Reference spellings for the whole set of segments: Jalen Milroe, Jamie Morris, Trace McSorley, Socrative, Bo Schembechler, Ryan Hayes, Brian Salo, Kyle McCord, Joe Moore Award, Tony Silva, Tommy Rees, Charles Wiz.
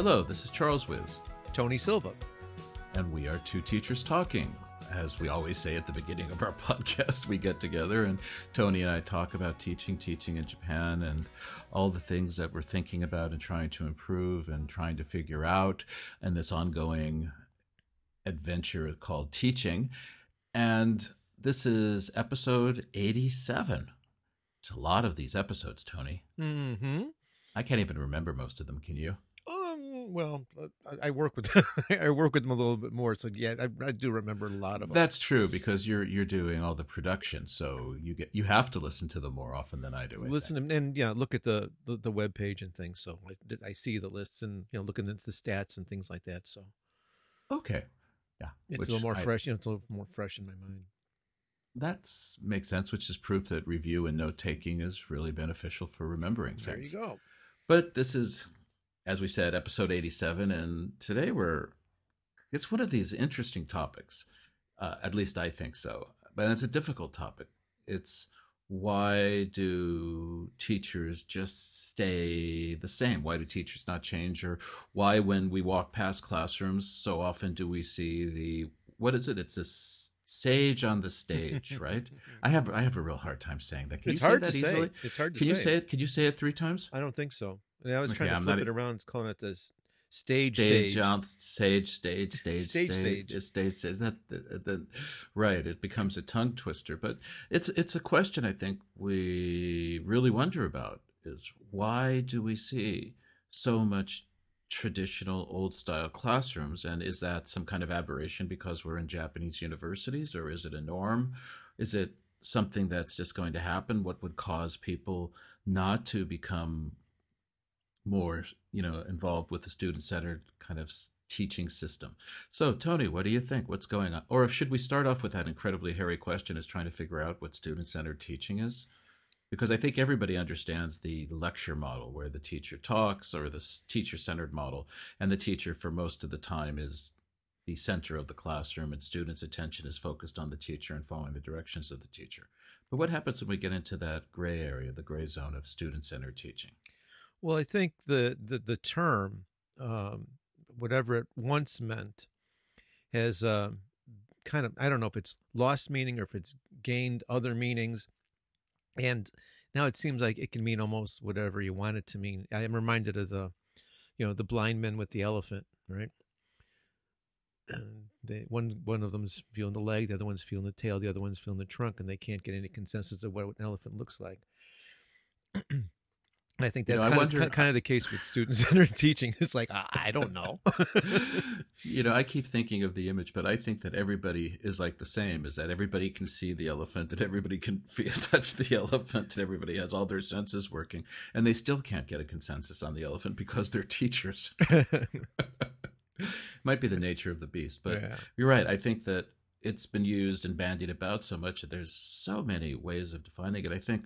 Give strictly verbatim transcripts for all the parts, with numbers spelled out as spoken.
Hello, this is Charles Wiz, Tony Silva, and we are Two Teachers Talking. As we always say at the beginning of our podcast, we get together and Tony and I talk about teaching, teaching in Japan and all the things that we're thinking about and trying to improve and trying to figure out and this ongoing adventure called teaching. And this is episode eighty-seven. It's a lot of these episodes, Tony. Mm-hmm. I can't even remember most of them. Can you? Well, I work with I work with them a little bit more, so yeah, I, I do remember a lot of them. That's true because you're you're doing all the production, so you get you have to listen to them more often than I do. Listen and, and yeah, look at the the, the web page and things. So I, I see the lists and you know looking at the stats and things like that. So okay, yeah, it's a little more I, fresh. You know, it's a little more fresh in my mind. That makes sense, which is proof that review and note taking is really beneficial for remembering things. There you go. But this is, as we said, episode eighty-seven, and today we're, it's one of these interesting topics, uh, at least I think so, but it's a difficult topic. It's why do teachers just stay the same? Why do teachers not change? Or why, when we walk past classrooms, so often do we see the, what is it? It's this sage on the stage, right? I have I have a real hard time saying that. Can it's you hard say that to easily? Say. It's hard to Can say. Can you say it? Can you say it three times? I don't think so. And I was okay, trying to I'm flip not... it around, calling it the stage stage. Stage, on, stage, stage, stage, stage, stage, stage, stage. That, that, that, right, it becomes a tongue twister. But it's it's a question I think we really wonder about is why do we see so much traditional old-style classrooms? And is that some kind of aberration because we're in Japanese universities, or is it a norm? Is it something that's just going to happen? What would cause people not to become more, you know, involved with the student-centered kind of teaching system? So, Tony, what do you think? What's going on? Or should we start off with that incredibly hairy question is trying to figure out what student-centered teaching is? Because I think everybody understands the lecture model where the teacher talks, or the teacher-centered model, and the teacher for most of the time is the center of the classroom and students' attention is focused on the teacher and following the directions of the teacher. But what happens when we get into that gray area, the gray zone of student-centered teaching? Well, I think the the, the term, um, whatever it once meant, has uh, kind of, I don't know if it's lost meaning or if it's gained other meanings. And now it seems like it can mean almost whatever you want it to mean. I am reminded of the, you know, the blind men with the elephant, right? And they, one one of them's feeling the leg, the other one's feeling the tail, the other one's feeling the trunk, and they can't get any consensus of what an elephant looks like. And I think that's you know, kind, I wonder, of, kind of the case with student-centered teaching. It's like, I don't know. You know, I keep thinking of the image, but I think that everybody is like the same, is that everybody can see the elephant and everybody can feel, touch the elephant and everybody has all their senses working. And they still can't get a consensus on the elephant because they're teachers. Might be the nature of the beast, but yeah. You're right. I think that it's been used and bandied about so much that there's so many ways of defining it. I think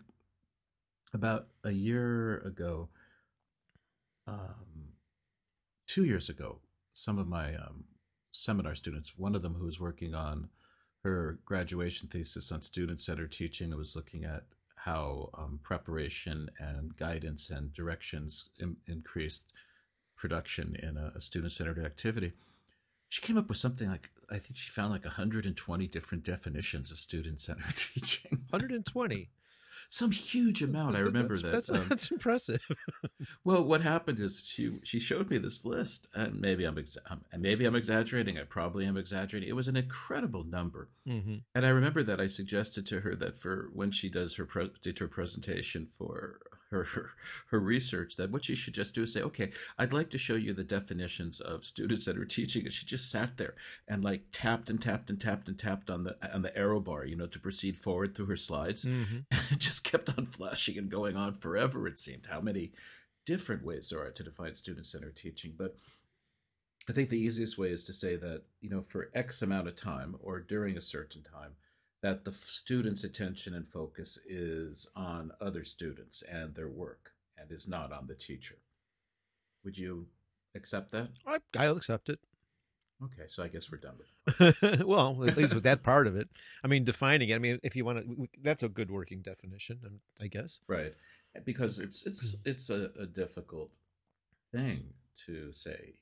about a year ago, um, two years ago, some of my um, seminar students, one of them who was working on her graduation thesis on student-centered teaching, was looking at how um, preparation and guidance and directions in- increased production in a, a student-centered activity. She came up with something like, I think she found like one hundred twenty different definitions of student-centered teaching. one hundred twenty? Some huge amount. I remember that's, that. That's, um, that's impressive. Well, what happened is she she showed me this list, and maybe I'm exa- maybe I'm exaggerating. I probably am exaggerating. It was an incredible number, mm-hmm. And I remember that I suggested to her that for when she does her pro- did her presentation for her, her her research, that what she should just do is say, "Okay, I'd like to show you the definitions of students that are teaching." And she just sat there and like tapped and tapped and tapped and tapped on the on the arrow bar, you know, to proceed forward through her slides. Mm-hmm. Just kept on flashing and going on forever, it seemed, how many different ways there are to define student-centered teaching. But I think the easiest way is to say that, you know, for X amount of time or during a certain time, that the student's attention and focus is on other students and their work and is not on the teacher. Would you accept that? I, I'll accept it. Okay, so I guess we're done with it. Well, at least with that part of it. I mean, defining it. I mean, if you want to, that's a good working definition, I guess. Right, because it's it's it's a, a difficult thing to say.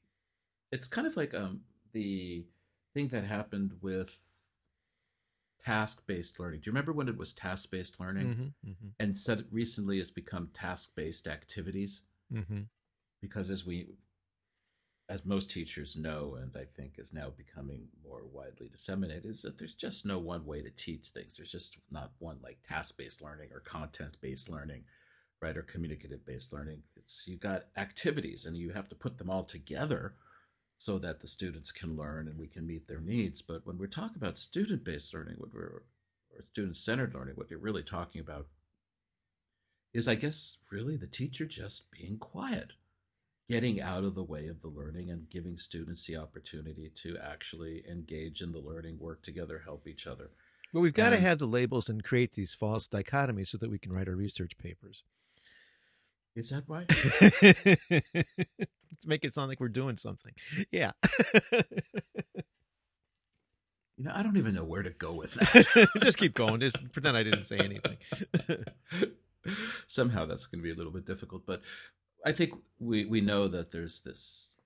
It's kind of like um, the thing that happened with task-based learning. Do you remember when it was task-based learning? Mm-hmm, mm-hmm. And said recently it's become task-based activities. Mm-hmm. Because as we, as most teachers know, and I think is now becoming more widely disseminated, is that there's just no one way to teach things. There's just not one like task-based learning or content-based learning, right? Or communicative-based learning. It's, you got activities and you have to put them all together so that the students can learn and we can meet their needs. But when we're talking about student-based learning, what we're, or student-centered learning, what you're really talking about is, I guess, really the teacher just being quiet, getting out of the way of the learning and giving students the opportunity to actually engage in the learning, work together, help each other. But we've got and, to have the labels and create these false dichotomies so that we can write our research papers. Is that right? To make it sound like we're doing something. Yeah. You know, I don't even know where to go with that. Just keep going. Just pretend I didn't say anything. Somehow that's going to be a little bit difficult, but I think we, we know that there's this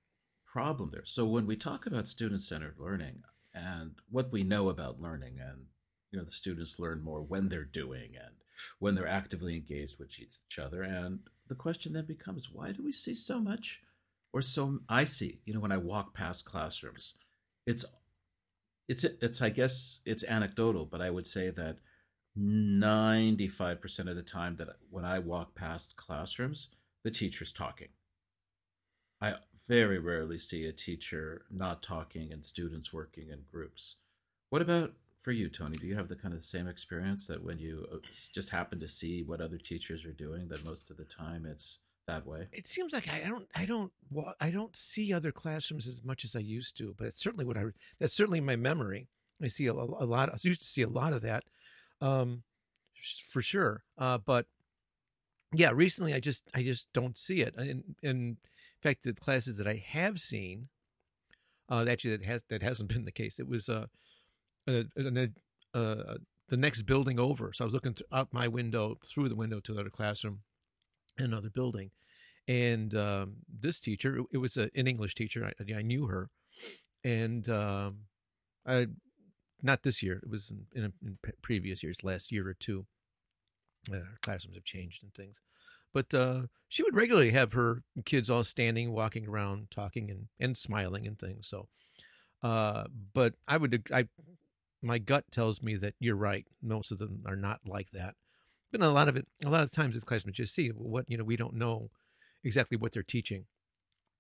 problem there. So when we talk about student-centered learning and what we know about learning, and you know, the students learn more when they're doing and when they're actively engaged with each other. And the question then becomes, why do we see so much, or so I see, you know, when I walk past classrooms, it's, it's, it's, I guess it's anecdotal, but I would say that ninety-five percent of the time that when I walk past classrooms, the teacher's talking. I very rarely see a teacher not talking and students working in groups. What about for you, Tony? Do you have the kind of same experience that when you just happen to see what other teachers are doing, that most of the time it's that way? It seems like I don't, I don't, I don't see other classrooms as much as I used to, but it's certainly what I, that's certainly my memory. I see a, a lot. I used to see a lot of that, um, for sure. Uh, but yeah, recently I just I just don't see it. And in, in fact, the classes that I have seen, uh, actually that has that hasn't been the case. It was uh, a, a, a, a, the next building over. So I was looking to, out my window through the window to another classroom, in another building, and um, this teacher, it, it was a, an English teacher. I, I knew her, and um, I not this year. It was in, in, in previous years, last year or two. Uh, her classrooms have changed and things, but uh, she would regularly have her kids all standing, walking around, talking and, and smiling and things. So, uh, but I would, I, my gut tells me that you're right. Most of them are not like that. But a lot of it, a lot of times, the classroom just see what, you know, we don't know exactly what they're teaching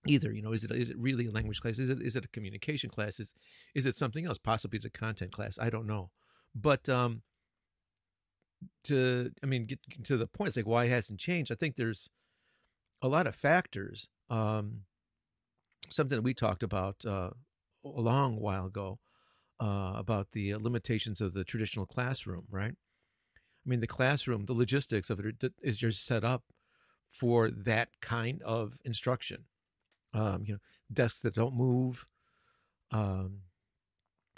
either. You know, is it, is it really a language class? Is it, is it a communication class? Is, is it something else? Possibly it's a content class. I don't know. But, um, to, I mean, get to the point, it's like, why it hasn't changed. I think there's a lot of factors. Um, something that we talked about uh, a long while ago uh, about the limitations of the traditional classroom, right? I mean, the classroom, the logistics of it is just set up for that kind of instruction. Um, you know, desks that don't move, um,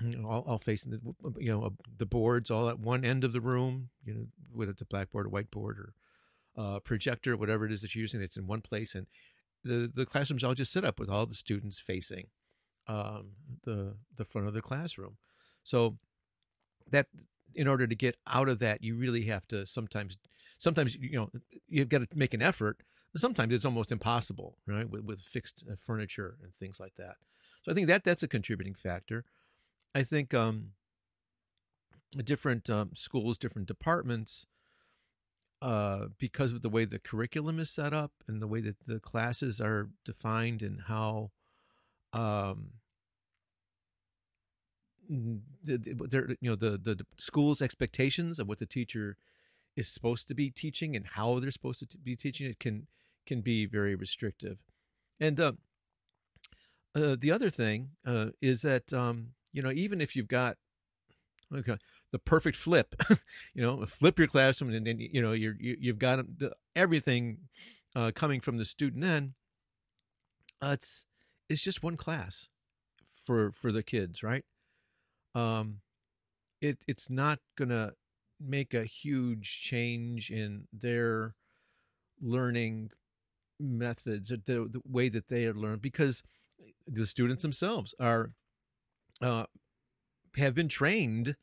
you know, all, all facing the, you know, the boards all at one end of the room, you know, whether it's a blackboard or whiteboard or uh, projector, whatever it is that you're using, it's in one place. And the, the classrooms all just sit up with all the students facing um, the, the front of the classroom. So that, in order to get out of that, you really have to sometimes, sometimes, you know, you've got to make an effort. Sometimes it's almost impossible, right? With, with fixed furniture and things like that. So I think that that's a contributing factor. I think um, different um, schools, different departments, uh, because of the way the curriculum is set up and the way that the classes are defined and how um, they're, you know, the, the school's expectations of what the teacher is supposed to be teaching and how they're supposed to be teaching it can can be very restrictive. And uh, uh, the other thing uh, is that. Um, You know, even if you've got okay, the perfect flip, you know, flip your classroom and then, you know, you're, you, you've got everything uh, coming from the student end. Uh, it's it's just one class for for the kids, right? Um, it it's not going to make a huge change in their learning methods, the, the way that they are learned, because the students themselves are uh, have been trained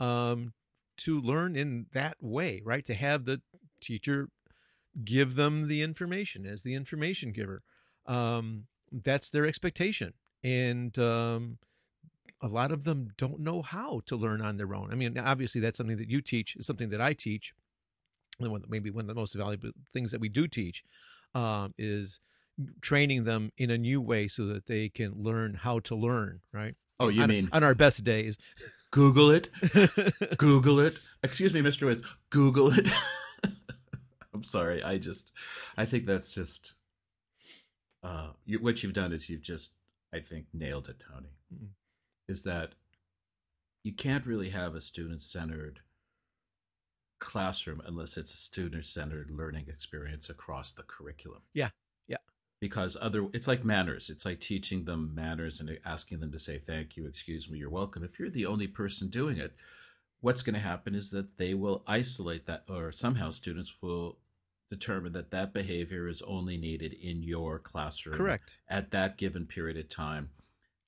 um, to learn in that way, right? To have the teacher give them the information as the information giver. Um, that's their expectation. And um, a lot of them don't know how to learn on their own. I mean, obviously that's something that you teach, it's something that I teach. And one, maybe one of the most valuable things that we do teach um, is training them in a new way so that they can learn how to learn, right? Oh, you on, mean on our best days. Google it. Google it. Excuse me, Mister Wiz. Google it. I'm sorry. I just, I think that's just, uh, you, what you've done is you've just, I think, nailed it, Tony. Mm-hmm. Is that you can't really have a student-centered classroom unless it's a student-centered learning experience across the curriculum. Yeah. Yeah. Because other, it's like manners. It's like teaching them manners and asking them to say, thank you, excuse me, you're welcome. If you're the only person doing it, what's going to happen is that they will isolate that, or somehow students will determine that that behavior is only needed in your classroom. Correct. At that given period of time.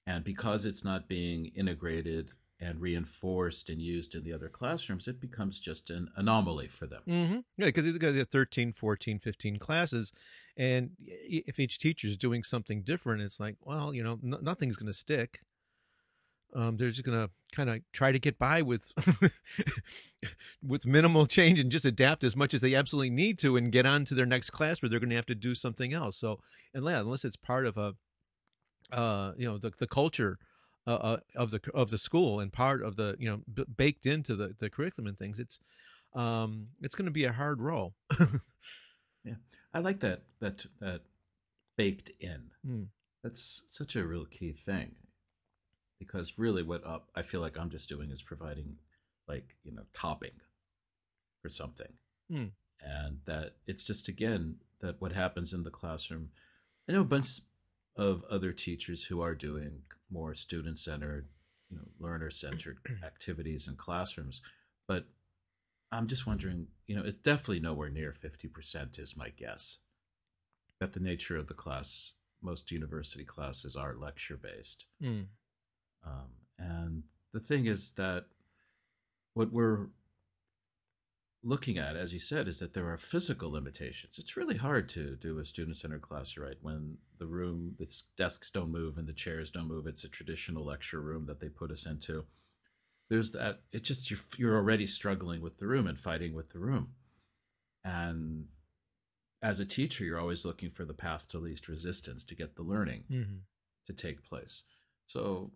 And because it's not being integrated and reinforced and used in the other classrooms, it becomes just an anomaly for them. Mm-hmm. Yeah, because they've got thirteen, fourteen, fifteen classes, and if each teacher is doing something different, it's like, well, you know, no, nothing's going to stick. Um, they're just going to kind of try to get by with with minimal change and just adapt as much as they absolutely need to and get on to their next class where they're going to have to do something else. So unless it's part of a, uh, you know, the, the culture Uh, of the of the school and part of the, you know, b baked into the, the curriculum and things, it's um it's going to be a hard role. Yeah, I like that that that baked in. Mm. That's such a real key thing, because really what uh, I feel like I'm just doing is providing, like, you know, topping for something. Mm. And that it's just, again, that what happens in the classroom. I know a bunch of other teachers who are doing more student-centered, you know, learner-centered activities in classrooms, but I'm just wondering, you know, it's definitely nowhere near fifty percent is my guess. That the nature of the class, most university classes are lecture-based. Mm. Um, and the thing is that what we're looking at, as you said, is that there are physical limitations. It's really hard to do a student-centered class, right? When the room, the desks don't move and the chairs don't move. It's a traditional lecture room that they put us into. There's that. It just, you're, you're already struggling with the room and fighting with the room. And as a teacher, you're always looking for the path to least resistance to get the learning mm-hmm. to take place. So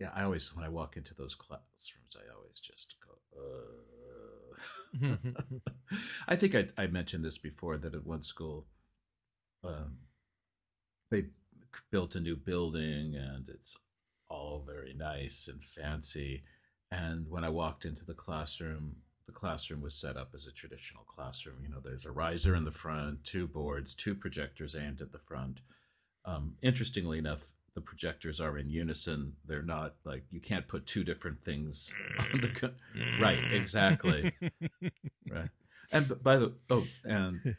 yeah, I always, when I walk into those classrooms, I always just go, uh. I think I, I mentioned this before, that at one school, um, they built a new building and it's all very nice and fancy. And when I walked into the classroom, the classroom was set up as a traditional classroom. You know, there's a riser in the front, two boards, two projectors aimed at the front. Um, interestingly enough, the projectors are in unison. They're not like, you can't put two different things on the co right, exactly. Right. And by the oh, and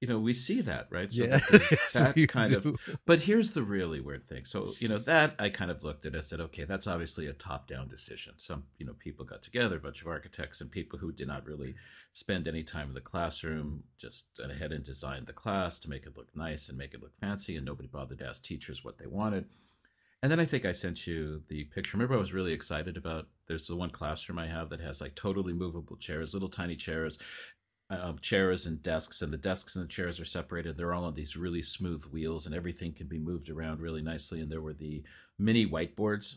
you know, we see that, right? So yeah. that, that kind do. of but here's the really weird thing. So, you know, that I kind of looked at it and said, okay, that's obviously a top-down decision. Some, you know, people got together, a bunch of architects and people who did not really spend any time in the classroom, just went ahead and designed the class to make it look nice and make it look fancy, and nobody bothered to ask teachers what they wanted. And then I think I sent you the picture. Remember, I was really excited about, there's the one classroom I have that has like totally movable chairs, little tiny chairs. Um, chairs and desks, and the desks and the chairs are separated. They're all on these really smooth wheels, and everything can be moved around really nicely. And there were the mini whiteboards.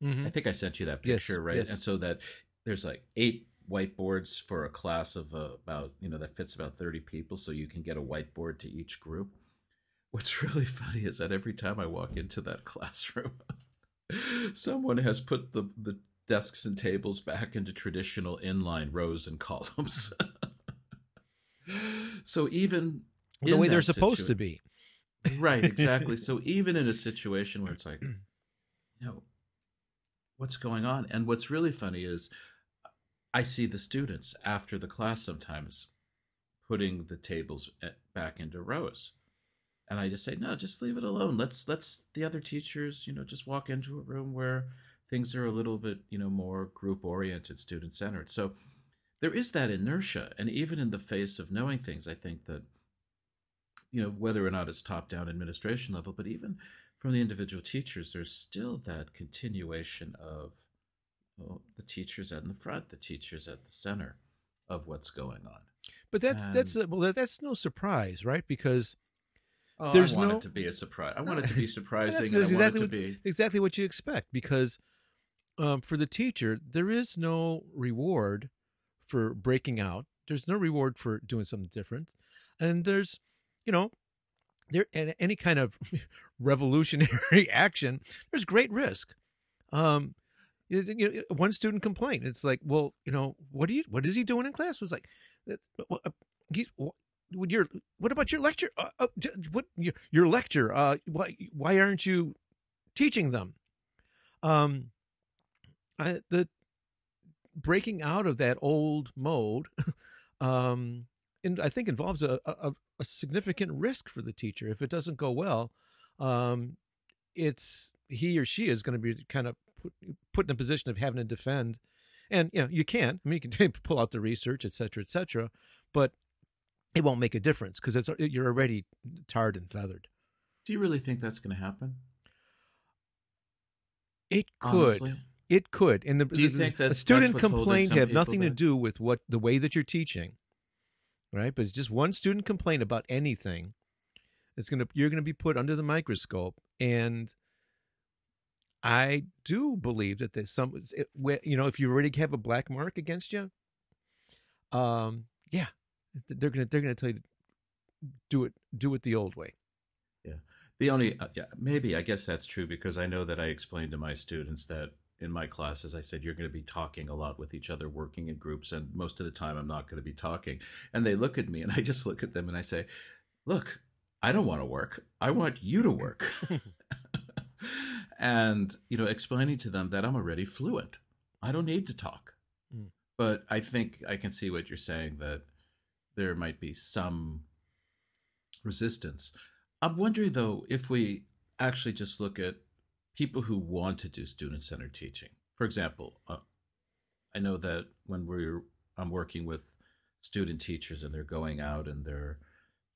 Mm-hmm. I think I sent you that picture, yes, right? Yes. And so that there's like eight whiteboards for a class of uh, about, you know, that fits about thirty people. So you can get a whiteboard to each group. What's really funny is that every time I walk into that classroom, someone has put the, the desks and tables back into traditional inline rows and columns. So even the way they're supposed to be. Right, exactly. So even in a situation where it's like, you know, what's going on? And what's really funny is I see the students after the class sometimes putting the tables back into rows. And I just say, no, just leave it alone. Let's let's the other teachers, you know, just walk into a room where things are a little bit, you know, more group-oriented, student-centered. So there is that inertia. And even in the face of knowing things, I think that, you know, whether or not it's top-down administration level, but even from the individual teachers, there's still that continuation of well, the teachers at the front, the teachers at the center of what's going on. But that's, and, that's, well, that's no surprise, right? Because... Oh, There's I want no, it to be a surprise. I want it to be surprising. That's, that's and I exactly want it to what, be exactly what you expect, because um, for the teacher, there is no reward for breaking out. There's no reward for doing something different. And there's, you know, there and any kind of revolutionary action, there's great risk. Um, you, you know, one student complained. It's like, well, you know, what do you, what is he doing in class? It was like, well, uh, he's. When you're, what about your lecture? Uh, uh, what your, your lecture? Uh, why why aren't you teaching them? Um, I, the breaking out of that old mode, um, and I think involves a, a a significant risk for the teacher. If it doesn't go well, um, it's he or she is going to be kind of put, put in a position of having to defend, and you know you can. I mean, you can pull out the research, et cetera, et cetera, but it won't make a difference because it's you're already tarred and feathered. Do you really think that's going to happen? It could. Honestly? It could. And the, do you the, think that a student complaint have nothing back? to do with what the way that you're teaching, right? But it's just one student complaint about anything. It's gonna you're going to be put under the microscope, and I do believe that there's some. It, you know, if you already have a black mark against you, um, yeah. They're gonna they're gonna tell you to do it do it the old way. Yeah, the only uh, yeah maybe I guess that's true because I know that I explained to my students that in my classes I said you're going to be talking a lot with each other, working in groups, and most of the time I'm not going to be talking. And they look at me, and I just look at them, and I say, "Look, I don't want to work. I want you to work." And you know, explaining to them that I'm already fluent. I don't need to talk. Mm. But I think I can see what you're saying that. There might be some resistance. I'm wondering, though, if we actually just look at people who want to do student-centered teaching. For example, uh, I know that when we're I'm working with student teachers and they're going out and they're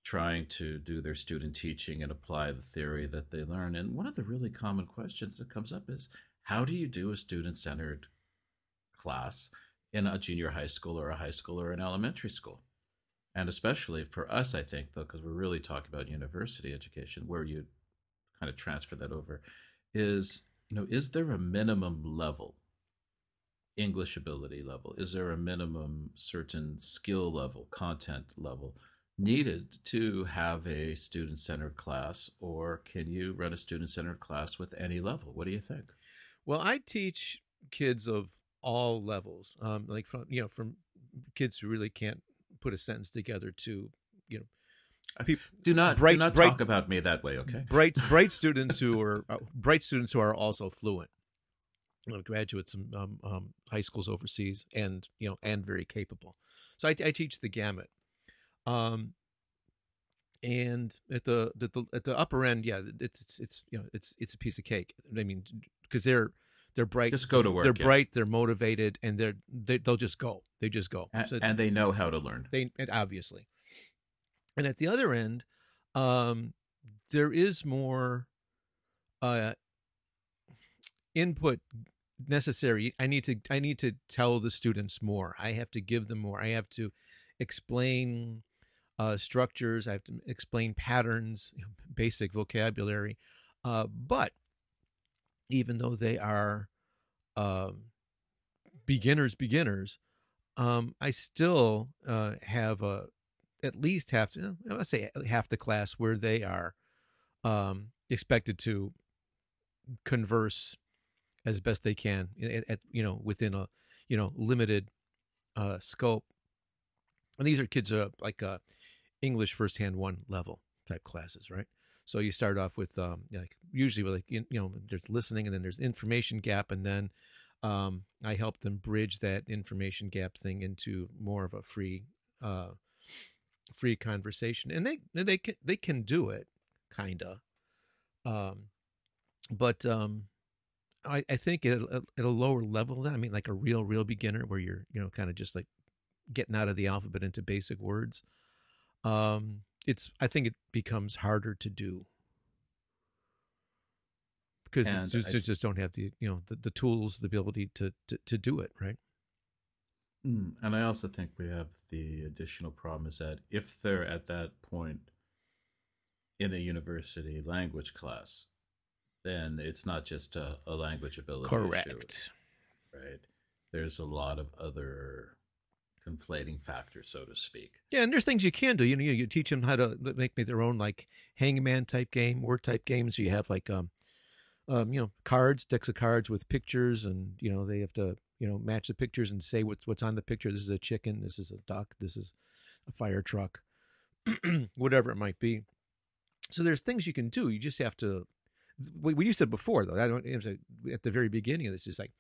trying to do their student teaching and apply the theory that they learn. And one of the really common questions that comes up is, how do you do a student-centered class in a junior high school or a high school or an elementary school? And especially for us, I think, though, because we're really talking about university education, where you kind of transfer that over, is, you know, is there a minimum level, English ability level? Is there a minimum certain skill level, content level needed to have a student-centered class? Or can you run a student-centered class with any level? What do you think? Well, I teach kids of all levels, um, like, from you know, from kids who really can't put a sentence together to, you know, people, do not bright, do not bright, talk about me that way. Okay. Bright, bright students who are uh, bright students who are also fluent, you know, graduates from um, um, high schools overseas and, you know, and very capable. So I, I teach the gamut. Um, and at the, the, the, at the upper end, yeah, it's, it's, it's, you know, it's, it's a piece of cake. I mean, cause they're, They're bright. Just go to work. They're yeah. bright. They're motivated, and they're they, they'll just go. They just go, and, so, and they know how to learn. They obviously. And at the other end, um, there is more uh, input necessary. I need to I need to tell the students more. I have to give them more. I have to explain uh, structures. I have to explain patterns, basic vocabulary, uh, but. Even though they are uh, beginners, beginners, um, I still uh, have a at least half, to, let's say half the class where they are um, expected to converse as best they can, at, at, you know, within a you know limited uh, scope. And these are kids uh, like uh, English firsthand one level type classes, right? So you start off with um, like usually with like you know there's listening and then there's information gap and then um, I help them bridge that information gap thing into more of a free uh, free conversation and they they can they can do it kinda. Um, but um, I, I think at a, at a lower level, than I mean, like a real, real beginner, where you're, you know, kind of just like getting out of the alphabet into basic words. Um, it's, I think it becomes harder to do, because and it's just, I, just don't have the, you know, the, the tools, the ability to, to, to do it. Right. And I also think we have the additional problem is that if they're at that point in a university language class, then it's not just a, a language ability Correct. issue, right? There's a lot of other conflating factors, so to speak. Yeah, and there's things you can do. You know, you, you teach them how to make their own like hangman type game, word type games. So you have like, um, um, you know, cards, decks of cards with pictures, and you know they have to, you know, match the pictures and say what's what's on the picture. This is a chicken. This is a duck. This is a fire truck, whatever it might be. So there's things you can do. You just have to. We, we used to before though. I don't at the very beginning of this. Just like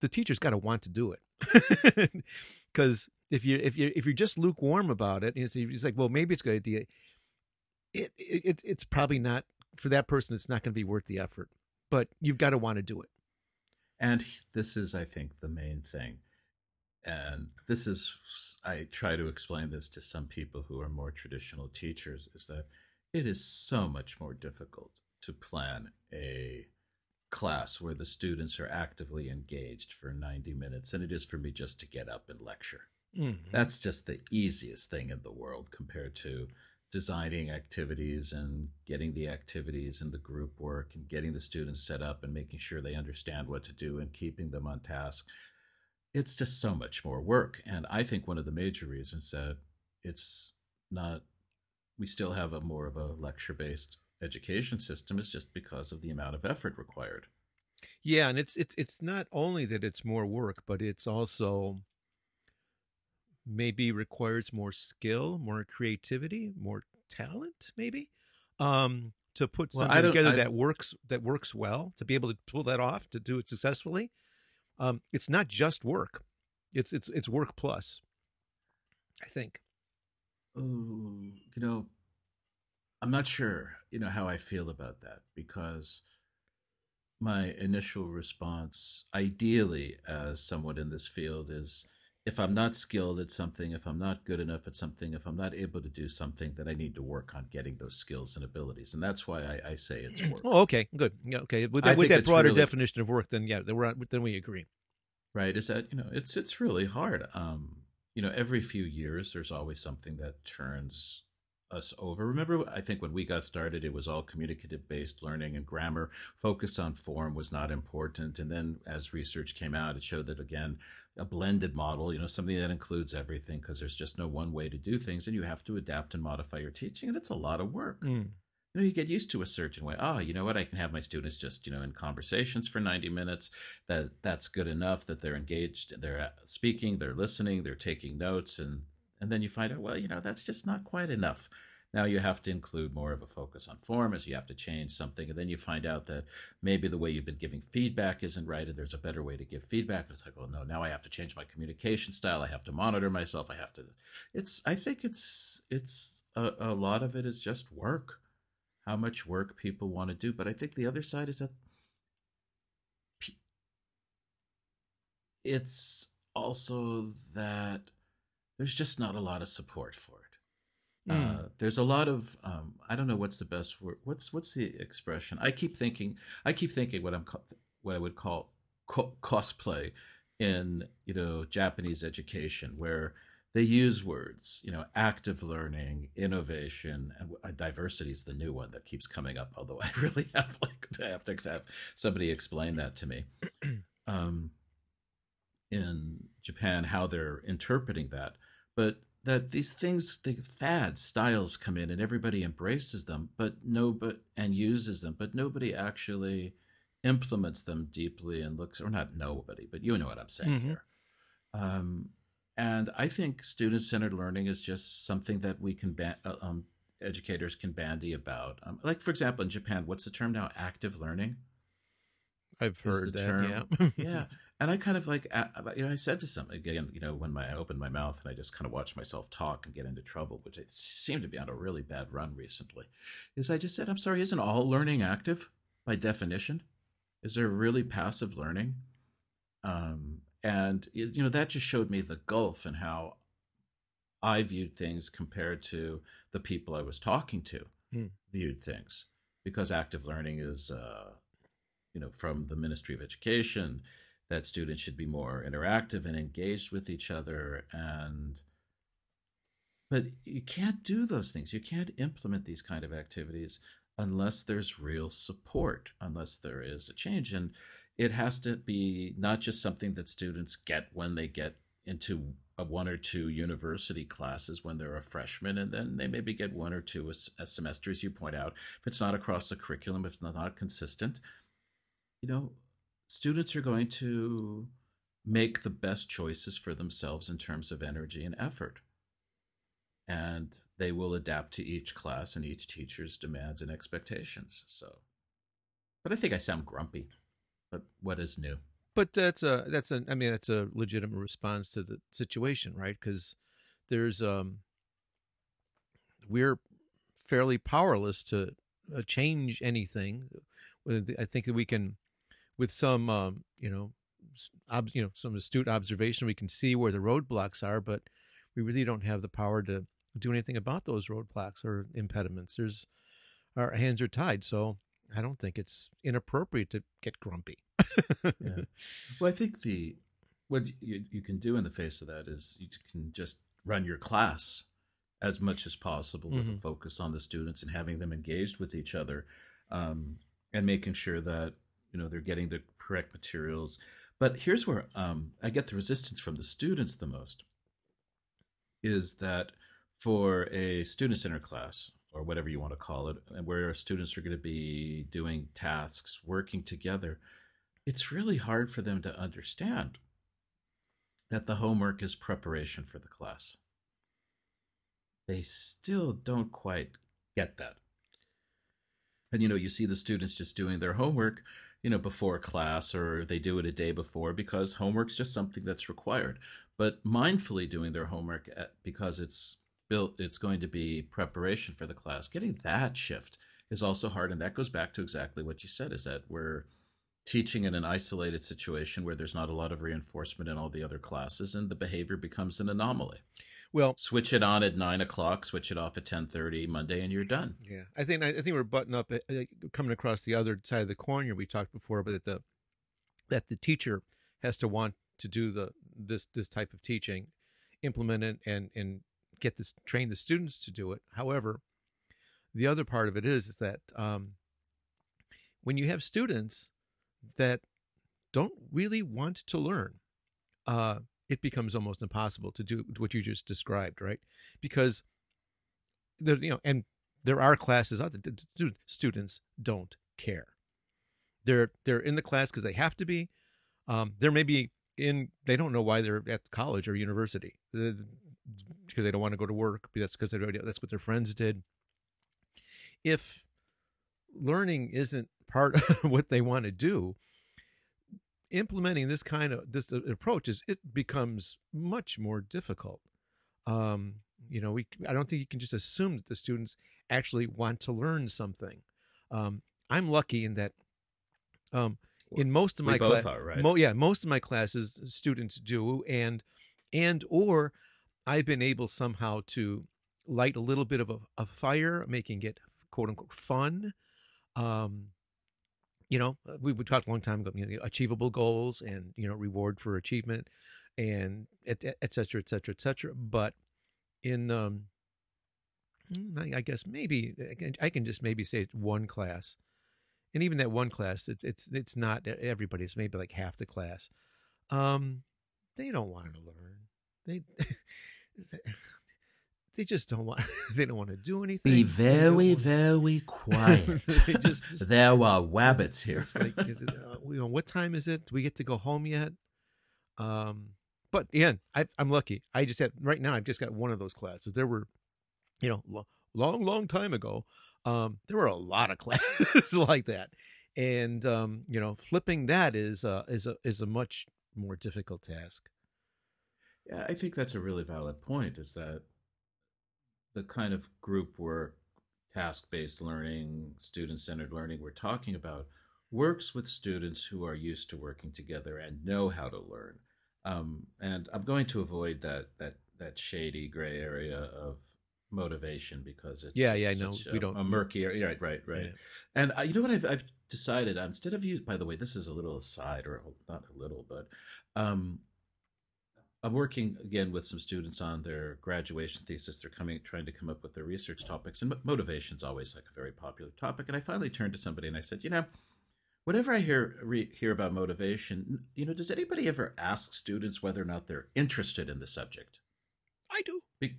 the teacher's got to want to do it, because if you if you if you're just lukewarm about it, it's, it's like, well, maybe it's a good idea. It it it's probably not for that person. It's not going to be worth the effort. But you've got to want to do it. And this is, I think, the main thing. And this is, I try to explain this to some people who are more traditional teachers, is that it is so much more difficult to plan a class where the students are actively engaged for ninety minutes than it is for me just to get up and lecture. Mm-hmm. That's just the easiest thing in the world compared to designing activities and getting the activities and the group work and getting the students set up and making sure they understand what to do and keeping them on task. It's just so much more work. And I think one of the major reasons that it's not, we still have a more of a lecture-based education system is just because of the amount of effort required. Yeah. And it's, it's, it's not only that it's more work, but it's also maybe requires more skill, more creativity, more talent, maybe, um, to put something well, together I, that works that works well, to be able to pull that off, to do it successfully. Um, it's not just work; it's it's it's work plus. I think. Ooh, you know, I'm not sure, you know, how I feel about that, because my initial response, ideally, as someone in this field, is, if I'm not skilled at something, if I'm not good enough at something, if I'm not able to do something, then I need to work on getting those skills and abilities. And that's why I, I say it's work. Oh, okay. Good. Yeah, okay. With that, with that broader really, definition of work, then, yeah, then we agree. Right. Is that, you know, it's, it's really hard. Um, you know, every few years, there's always something that turns us over. Remember, I think when we got started, it was all communicative-based learning and grammar. Focus on form was not important. And then as research came out, it showed that, again, a blended model, you know, something that includes everything, because there's just no one way to do things, and you have to adapt and modify your teaching, and it's a lot of work. Mm. You know, you get used to a certain way. Oh, you know what? I can have my students just, you know, in conversations for ninety minutes. That that's good enough, that they're engaged, they're speaking, they're listening, they're taking notes, and And then you find out, well, you know, that's just not quite enough. Now you have to include more of a focus on form, as you have to change something. And then you find out that maybe the way you've been giving feedback isn't right, and there's a better way to give feedback. And it's like, well, no, now I have to change my communication style. I have to monitor myself. I have to. It's. I think it's. It's a, a lot of it is just work, how much work people want to do. But I think the other side is that it's also that there's just not a lot of support for it. Mm. Uh, there's a lot of um, I don't know what's the best word. What's what's the expression? I keep thinking. I keep thinking what I'm what I would call co- cosplay in, you know, Japanese education, where they use words, you know, active learning, innovation, and diversity is the new one that keeps coming up. Although I really have like I have to have somebody explain that to me. Um, in Japan, how they're interpreting that. But that these things, the fad styles come in and everybody embraces them, but no, but and uses them, but nobody actually implements them deeply and looks, or not nobody, but you know what I'm saying mm-hmm. here. Um, and I think student-centered learning is just something that we can, ban- uh, um, educators can bandy about. Um, like, for example, in Japan, what's the term now? Active learning? I've heard that, term. yeah. yeah. And I kind of like, you know, I said to somebody again, you know, when my, I opened my mouth and I just kind of watched myself talk and get into trouble, which it seemed to be on a really bad run recently, is I just said, I'm sorry, isn't all learning active by definition? Is there really passive learning? Um, and, you know, that just showed me the gulf in how I viewed things compared to the people I was talking to hmm. viewed things. Because active learning is, uh, you know, from the Ministry of Education, that students should be more interactive and engaged with each other. And but you can't do those things. You can't implement these kind of activities unless there's real support, unless there is a change. And it has to be not just something that students get when they get into a one or two university classes when they're a freshman, and then they maybe get one or two a, a semester, as you point out. If it's not across the curriculum, if it's not, not consistent, you know, students are going to make the best choices for themselves in terms of energy and effort. And they will adapt to each class and each teacher's demands and expectations. So, but I think I sound grumpy, but what is new? But that's a, that's a, I mean, that's a legitimate response to the situation, right? Because there's, um, we're fairly powerless to uh, change anything. I think that we can, with some, um, you know, ob you know, some astute observation, we can see where the roadblocks are, but we really don't have the power to do anything about those roadblocks or impediments. There's, our hands are tied. So I don't think it's inappropriate to get grumpy. Yeah. Well, I think the what you, you can do in the face of that is you can just run your class as much as possible mm-hmm. with a focus on the students and having them engaged with each other, um, and making sure that, you know, they're getting the correct materials. But here's where um, I get the resistance from the students the most, is that for a student center class, or whatever you want to call it, and where students are going to be doing tasks, working together, it's really hard for them to understand that the homework is preparation for the class. They still don't quite get that. And, you know, you see the students just doing their homework, you know, before class, or they do it a day before because homework's just something that's required, but mindfully doing their homework at, because it's built, it's going to be preparation for the class. Getting that shift is also hard. And that goes back to exactly what you said, is that we're teaching in an isolated situation where there's not a lot of reinforcement in all the other classes, and the behavior becomes an anomaly. Well, switch it on at nine o'clock, switch it off at ten thirty Monday, and you're done. Yeah, I think I think we're button up coming across the other side of the coin here. We talked before, but that the that the teacher has to want to do the this this type of teaching, implement it, and and get this train the students to do it. However, the other part of it is is that um, when you have students that don't really want to learn, uh, it becomes almost impossible to do what you just described, right? Because, the, you know, and there are classes out there, students don't care. They're, they're in the class because they have to be. Um, they're maybe in, they don't know why they're at college or university. Because they don't want to go to work. That's because that's what their friends did. If learning isn't part of what they want to do, implementing this kind of this approach is it becomes much more difficult. Um, you know, we I don't think you can just assume that the students actually want to learn something. Um, I'm lucky in that um, in most of my classes, right? mo yeah, most of my classes students do, and and or I've been able somehow to light a little bit of a, a fire, making it quote unquote fun. Um, You know, we, we talked a long time ago, you know, achievable goals and, you know, reward for achievement and et, et cetera, et cetera, et cetera. But in, um, I guess maybe I can just maybe say it's one class. And even that one class, it's, it's, it's not everybody. It's maybe like half the class. Um, they don't want to learn. They, they just don't want, they don't want to do anything. Be very, very quiet. just, just, there were rabbits here. Like, is it, uh, you know, what time is it? Do we get to go home yet? Um, but again, I, I'm lucky. I just have, right now, I've just got one of those classes. There were, you know, lo long, long time ago, um, there were a lot of classes like that. And, um, you know, flipping that is, uh, is, a, is a much more difficult task. Yeah, I think that's a really valid point, is that the kind of group work, task-based learning, student-centered learning we're talking about works with students who are used to working together and know how to learn. Um, and I'm going to avoid that that that shady gray area of motivation, because it's yeah, yeah, no, we a, don't, a murky area. Right, right, right. Yeah. And I, you know what I've, I've decided, instead of using, by the way, this is a little aside, or not a little, but um, I'm working again with some students on their graduation thesis. They're coming, trying to come up with their research topics, and motivation is always like a very popular topic. And I finally turned to somebody and I said, you know, whenever I hear re, hear about motivation, you know, does anybody ever ask students whether or not they're interested in the subject? I do. Be-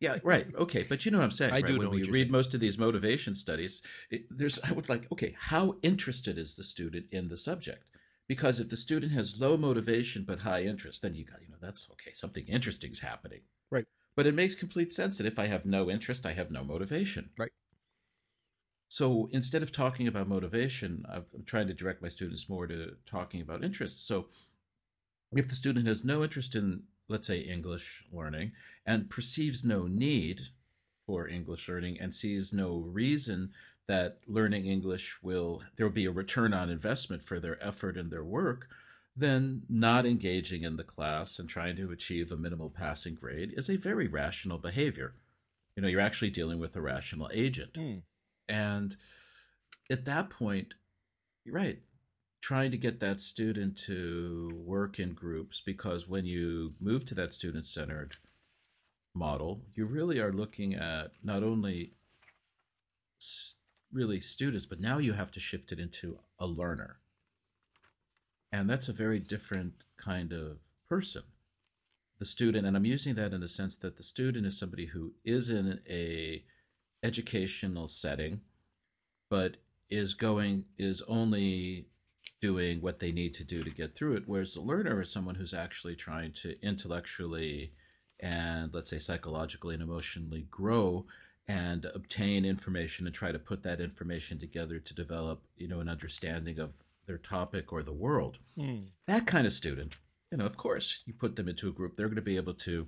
yeah, right. Okay, but you know what I'm saying. I right? do. When know we what read saying. Most of these motivation studies, it, there's I would like, okay, how interested is the student in the subject? Because if the student has low motivation but high interest, then you got, you know, that's okay. Something interesting's happening, right? But it makes complete sense that if I have no interest, I have no motivation, right? So instead of talking about motivation, I'm trying to direct my students more to talking about interests. So if the student has no interest in, let's say, English learning, and perceives no need for English learning, and sees no reason that learning English will, there will be a return on investment for their effort and their work, then not engaging in the class and trying to achieve a minimal passing grade is a very rational behavior. You know, you're actually dealing with a rational agent. Mm. And at that point, you're right, trying to get that student to work in groups, because when you move to that student-centered model, you really are looking at not only really students, but now you have to shift it into a learner. And that's a very different kind of person. The student, and I'm using that in the sense that the student is somebody who is in a educational setting, but is going, is only doing what they need to do to get through it. Whereas the learner is someone who's actually trying to intellectually and, let's say, psychologically and emotionally grow and obtain information and try to put that information together to develop, you know, an understanding of their topic or the world. Mm. That kind of student, you know, of course, you put them into a group, they're going to be able to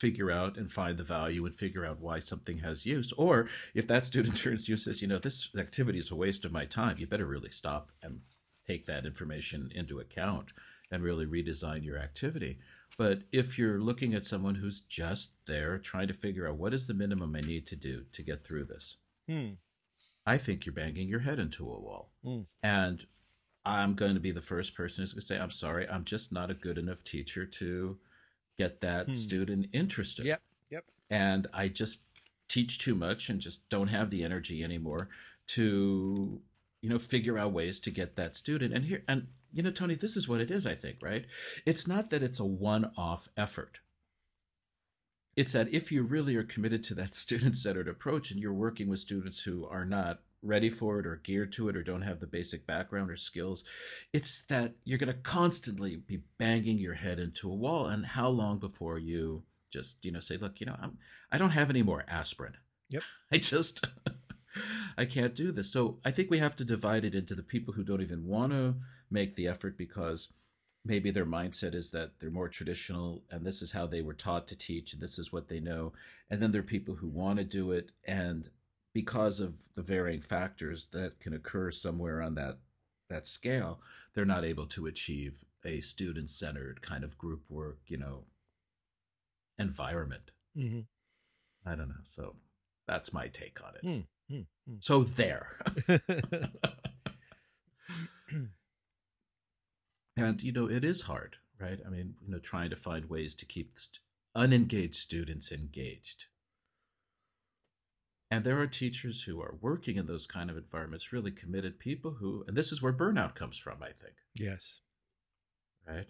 figure out and find the value and figure out why something has use. Or if that student turns to you and says, you know, this activity is a waste of my time, you better really stop and take that information into account and really redesign your activity. But if you're looking at someone who's just there trying to figure out what is the minimum I need to do to get through this, hmm. I think you're banging your head into a wall. Hmm. And I'm going to be the first person who's going to say, I'm sorry, I'm just not a good enough teacher to get that hmm. student interested. Yep, yep. And I just teach too much and just don't have the energy anymore to, you know, figure out ways to get that student. And here, and you know, Tony, this is what it is, I think, right? It's not that it's a one-off effort. It's that if you really are committed to that student-centered approach and you're working with students who are not ready for it or geared to it or don't have the basic background or skills, it's that you're going to constantly be banging your head into a wall. And how long before you just, you know, say, look, you know, I'm, I don't have any more aspirin. Yep. I just, I can't do this. So I think we have to divide it into the people who don't even want to make the effort because maybe their mindset is that they're more traditional and this is how they were taught to teach and this is what they know. And then there are people who want to do it, and because of the varying factors that can occur somewhere on that that scale, they're not able to achieve a student-centered kind of group work, you know, environment. Mm-hmm. I don't know. So that's my take on it. Mm-hmm. So there. And, you know, it is hard, right? I mean, you know, trying to find ways to keep the st- unengaged students engaged. And there are teachers who are working in those kind of environments, really committed people who, and this is where burnout comes from, I think. Yes. Right?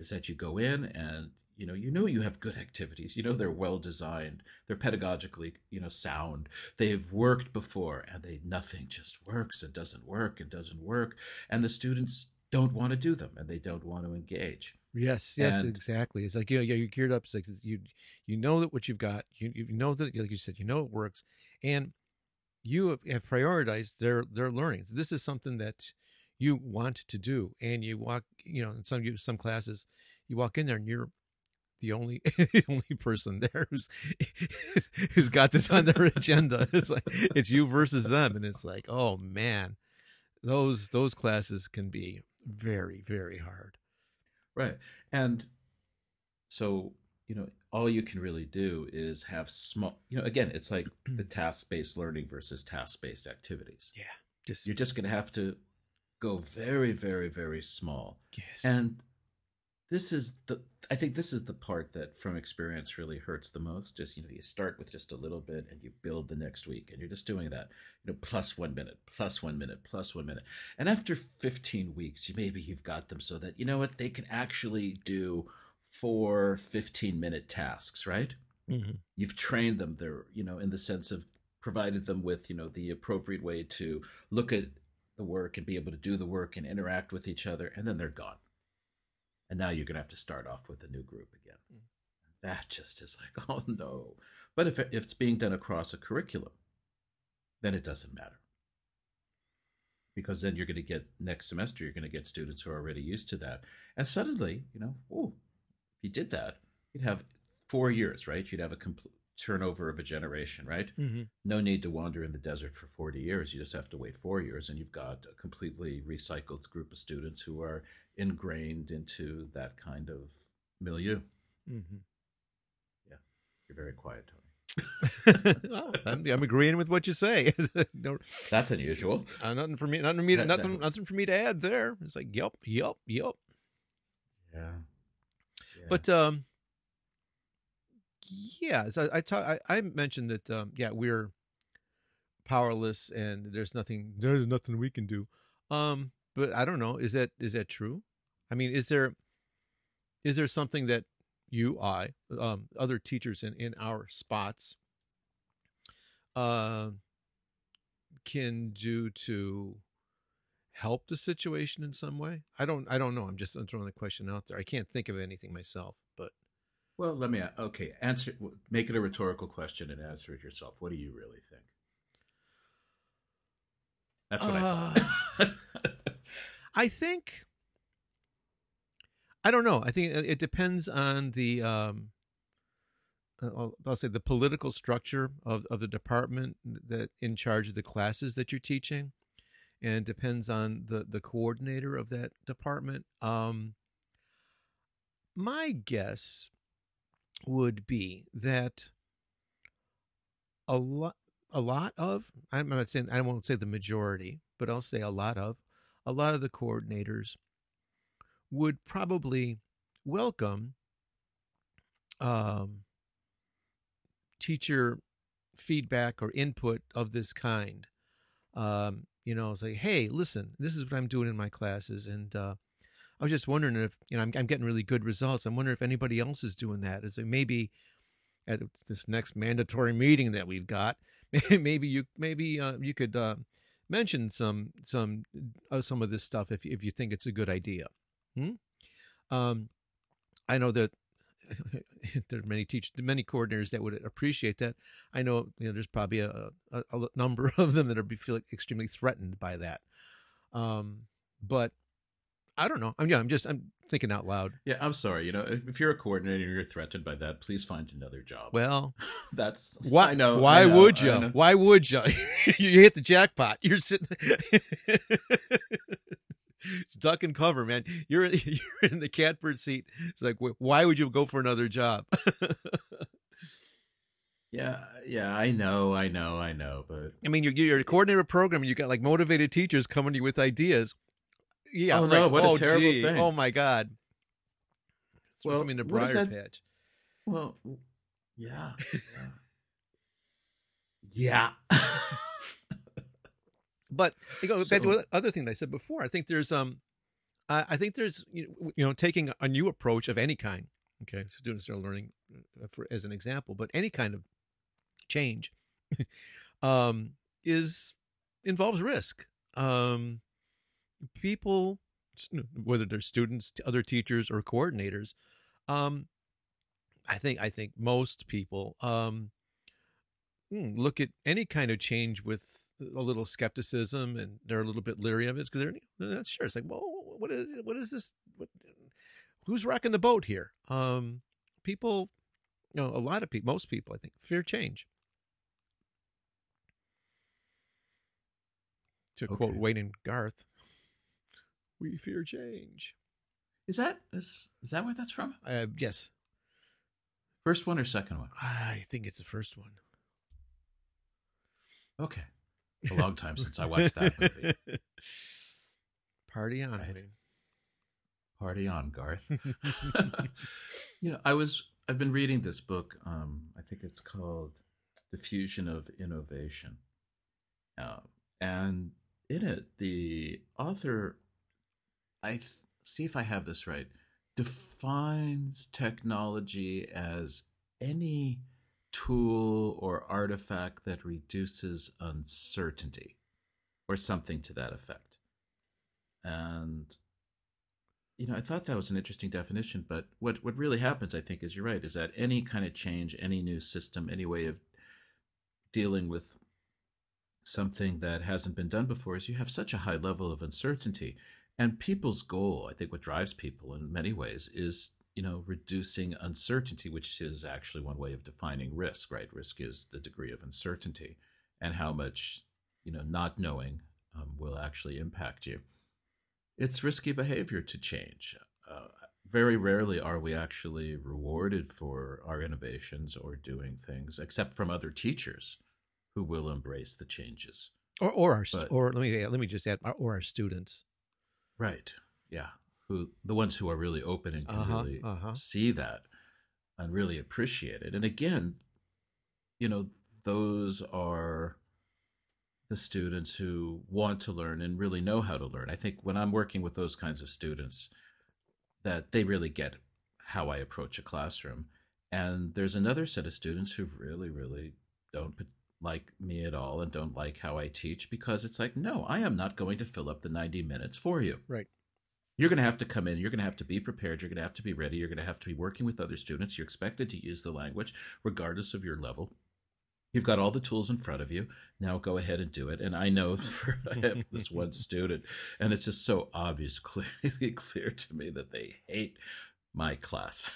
Is that you go in and, you know, you know you have good activities. You know they're well-designed. They're pedagogically, you know, sound. They've worked before, and they nothing just works and doesn't work and doesn't work. And the students don't want to do them, and they don't want to engage. Yes, yes, and exactly. It's like, you know, you're geared up. It's like you, you know that what you've got, you, you know that, like you said, you know it works, and you have prioritized their their learning. So this is something that you want to do. And you walk, you know, in some you some classes, you walk in there and you're the only the only person there who's who's got this on their agenda. It's like it's you versus them, and it's like, oh man, those those classes can be very, very hard. Right. And so, you know, all you can really do is have small, you know, again, it's like the task-based learning versus task-based activities. Yeah. Just, you're just going to have to go very, very, very small. Yes. And this is the, I think this is the part that from experience really hurts the most is, you know, you start with just a little bit and you build the next week and you're just doing that, you know, plus one minute, plus one minute, plus one minute. And after fifteen weeks, you maybe you've got them so that, you know what, they can actually do four fifteen minute tasks, right? Mm-hmm. You've trained them there, you know, in the sense of provided them with, you know, the appropriate way to look at the work and be able to do the work and interact with each other, and then they're gone. And now you're going to have to start off with a new group again. Mm-hmm. That just is like, oh no. But if, if it's being done across a curriculum, then it doesn't matter. Because then you're going to get next semester, you're going to get students who are already used to that. And suddenly, you know, oh, you did that, you'd have four years, right? You'd have a complete turnover of a generation, right? Mm-hmm. No need to wander in the desert for forty years. You just have to wait four years and you've got a completely recycled group of students who are ingrained into that kind of milieu. Mm-hmm. Yeah. You're very quiet, Tony. Well, I'm, I'm agreeing with what you say. No, that's unusual. Uh, nothing for me, nothing for me, that, nothing, that, nothing for me to add there. It's like, yep, yep, yep. Yeah. Yeah. But um, yeah, so I, talk, I I mentioned that um, yeah, we're powerless and there's nothing there's nothing we can do. Um, but I don't know, is that is that true? I mean, is there is there something that you, I, um, other teachers in, in our spots, uh, can do to help the situation in some way? I don't, I don't know. I'm just throwing the question out there. I can't think of anything myself, but. Well, let me, okay. Answer, make it a rhetorical question and answer it yourself. What do you really think? That's what uh, I thought. I think, I don't know. I think it depends on the, um, I'll, I'll say the political structure of, of the department that in charge of the classes that you're teaching. And depends on the, the coordinator of that department. Um, my guess would be that a lot, a lot of, I'm not saying, I won't say the majority, but I'll say a lot of, a lot of the coordinators would probably welcome um, teacher feedback or input of this kind. Um, You know, it's like, hey, listen, this is what I'm doing in my classes. And uh, I was just wondering if, you know, I'm, I'm getting really good results. I'm wondering if anybody else is doing that. Is it maybe at this next mandatory meeting that we've got, maybe you maybe uh, you could uh, mention some some uh, some of this stuff if, if you think it's a good idea. Hmm? Um, I know that there are many teachers, many coordinators that would appreciate that. I know, you know there's probably a, a, a number of them that are feel like extremely threatened by that. Um, but I don't know. I'm yeah. I'm just I'm thinking out loud. Yeah, I'm sorry. You know, if, if you're a coordinator and you're threatened by that, please find another job. Well, that's why. I know. Why I know, would you? Why would you? You hit the jackpot. You're sitting. Duck and cover, man. You're you're in the catbird seat. It's like, why would you go for another job? yeah, yeah, I know, I know, I know. But I mean, you're you're a coordinator program. And you got like motivated teachers coming to you with ideas. Yeah. Oh no! Like, what oh, a terrible gee. thing! Oh my God. It's well, I mean, the briar patch. That? Well, yeah, yeah. yeah. But you know, so, back to the other thing that I said before, I think there's, um, I, I think there's, you know, you know, taking a new approach of any kind. Okay, students are learning, for, as an example, but any kind of change, um, is involves risk. Um, people, whether they're students, other teachers, or coordinators, um, I think I think most people, um, mm, look at any kind of change with a little skepticism, and they're a little bit leery of it because they're not sure. It's like, well, what is what is this? What, who's rocking the boat here? Um, people, you know, a lot of people, most people, I think, fear change. To okay. quote Wayne and Garth, "We fear change." Is that is is that where that's from? Uh, yes. First one or second one? I think it's the first one. Okay. A long time since I watched that movie. Party on. Right. Party on, Garth. You know, I was, I've been reading this book. Um, I think it's called Diffusion of Innovation. Uh, and in it, the author, I th- see if I have this right, defines technology as any tool or artifact that reduces uncertainty or something to that effect. And, you know, I thought that was an interesting definition, but what, what really happens, I think, is you're right, is that any kind of change, any new system, any way of dealing with something that hasn't been done before is you have such a high level of uncertainty. And people's goal, I think what drives people in many ways is, you know, reducing uncertainty, which is actually one way of defining risk, right? Risk is the degree of uncertainty and how much, you know, not knowing um, will actually impact you. It's risky behavior to change. Uh, very rarely are we actually rewarded for our innovations or doing things, except from other teachers who will embrace the changes. Or or our but, or let me let me just add or our students. Right. Yeah. Who the ones who are really open and can uh-huh, really uh-huh. see that and really appreciate it. And again, you know, those are the students who want to learn and really know how to learn. I think when I'm working with those kinds of students, that they really get how I approach a classroom. And there's another set of students who really, really don't like me at all and don't like how I teach, because it's like, no, I am not going to fill up the ninety minutes for you. Right. You're going to have to come in. You're going to have to be prepared. You're going to have to be ready. You're going to have to be working with other students. You're expected to use the language regardless of your level. You've got all the tools in front of you. Now go ahead and do it. And I know for, I have this one student, and it's just so obvious, clearly clear to me that they hate my class.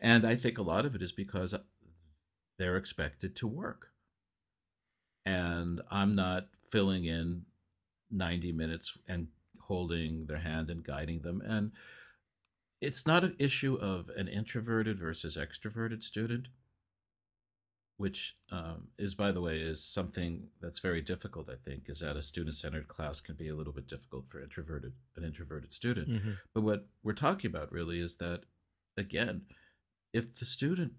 And I think a lot of it is because they're expected to work. And I'm not filling in ninety minutes and holding their hand and guiding them. And it's not an issue of an introverted versus extroverted student, which um, is, by the way, is something that's very difficult, I think, is that a student-centered class can be a little bit difficult for introverted an introverted student. Mm-hmm. But what we're talking about really is that, again, if the student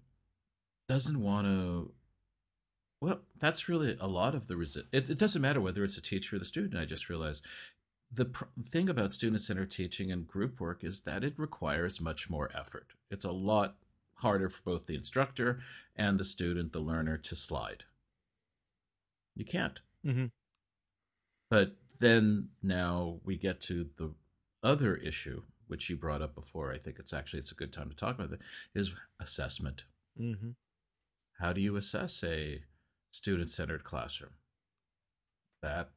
doesn't want to, well, that's really a lot of the resist. It, it doesn't matter whether it's a teacher or the student, I just realized. The pr- thing about student-centered teaching and group work is that it requires much more effort. It's a lot harder for both the instructor and the student, the learner, to slide. You can't. Mm-hmm. But then now we get to the other issue, which you brought up before. I think it's actually, it's a good time to talk about it, is assessment. Mm-hmm. How do you assess a student-centered classroom? That,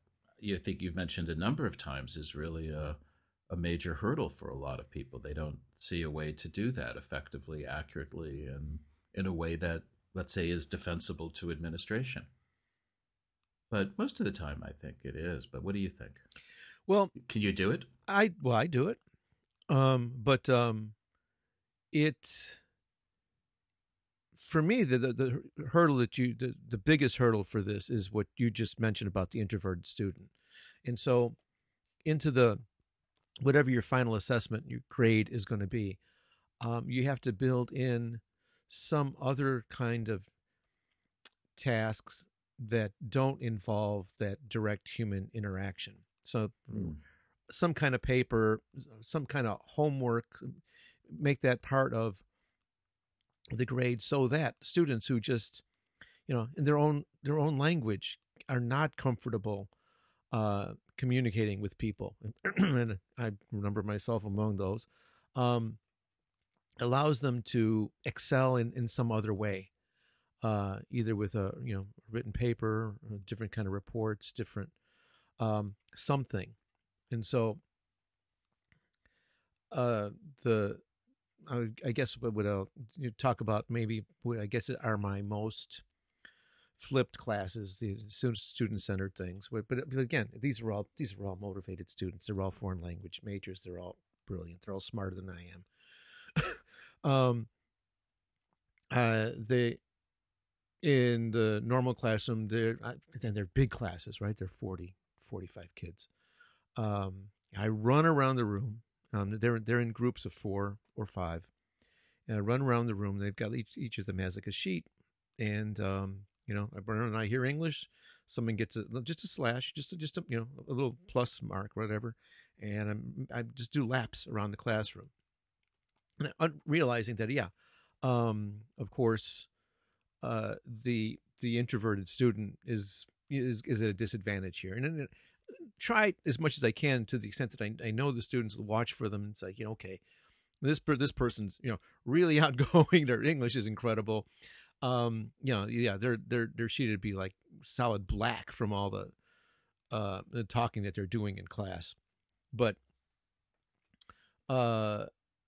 I think you've mentioned a number of times, is really a a major hurdle for a lot of people. They don't see a way to do that effectively, accurately, and in a way that, let's say, is defensible to administration. But most of the time, I think it is. But what do you think? Well, can you do it? I well, I do it, um, but um, it for me the, the the hurdle that you the, the biggest hurdle for this is what you just mentioned about the introverted student, and so into the whatever your final assessment, your grade is going to be, um, you have to build in some other kind of tasks that don't involve that direct human interaction. So mm. some kind of paper, some kind of homework, make that part of the grade so that students who just, you know, in their own, their own language are not comfortable uh, communicating with people, and I remember myself among those, um, allows them to excel in, in some other way. uh, either with a, you know, written paper, different kind of reports, different um, something. And so uh, the I, I guess what would I'll you talk about maybe I guess are my most flipped classes, the student-centered things. But, but again, these are all these are all motivated students. They're all foreign language majors. They're all brilliant. They're all smarter than I am. um, uh, they in the normal classroom. They're then they're big classes, right? They're forty, forty-five kids. Um, I run around the room. Um, they're they're in groups of four or five, and I run around the room. They've got each each of them has like a sheet, and um, you know, when I hear English, someone gets a, just a slash, just a, just a, you know, a little plus mark, whatever, and I'm I just do laps around the classroom, and I'm realizing that yeah, um, of course, uh, the the introverted student is is is at a disadvantage here, and then. Try as much as I can to the extent that I, I know the students will watch for them. And it's like, you know, okay, this, per, this person's, you know, really outgoing. Their English is incredible. Um, you know, yeah, their, their, their sheet would be like solid black from all the, uh, the talking that they're doing in class. But, uh,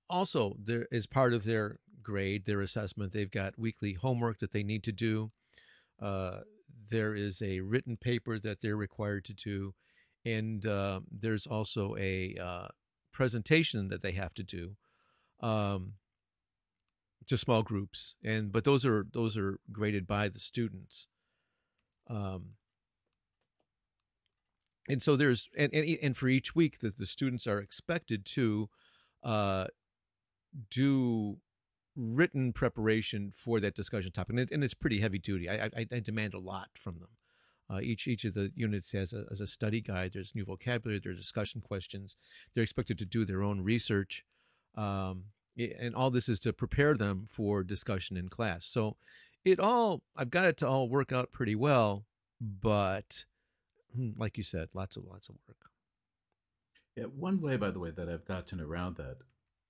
also there is part of their grade, their assessment. They've got weekly homework that they need to do. Uh, there is a written paper that they're required to do. And uh, there's also a uh, presentation that they have to do um, to small groups, and but those are those are graded by the students. Um, and so there's and and, and for each week that the students are expected to uh, do written preparation for that discussion topic, and, it, and it's pretty heavy duty. I, I I demand a lot from them. Uh, each each of the units has a, has a study guide. There's new vocabulary. There's discussion questions. They're expected to do their own research, um, and all this is to prepare them for discussion in class. So, it all I've got it to all work out pretty well, but like you said, lots of lots of work. Yeah, one way, by the way, that I've gotten around that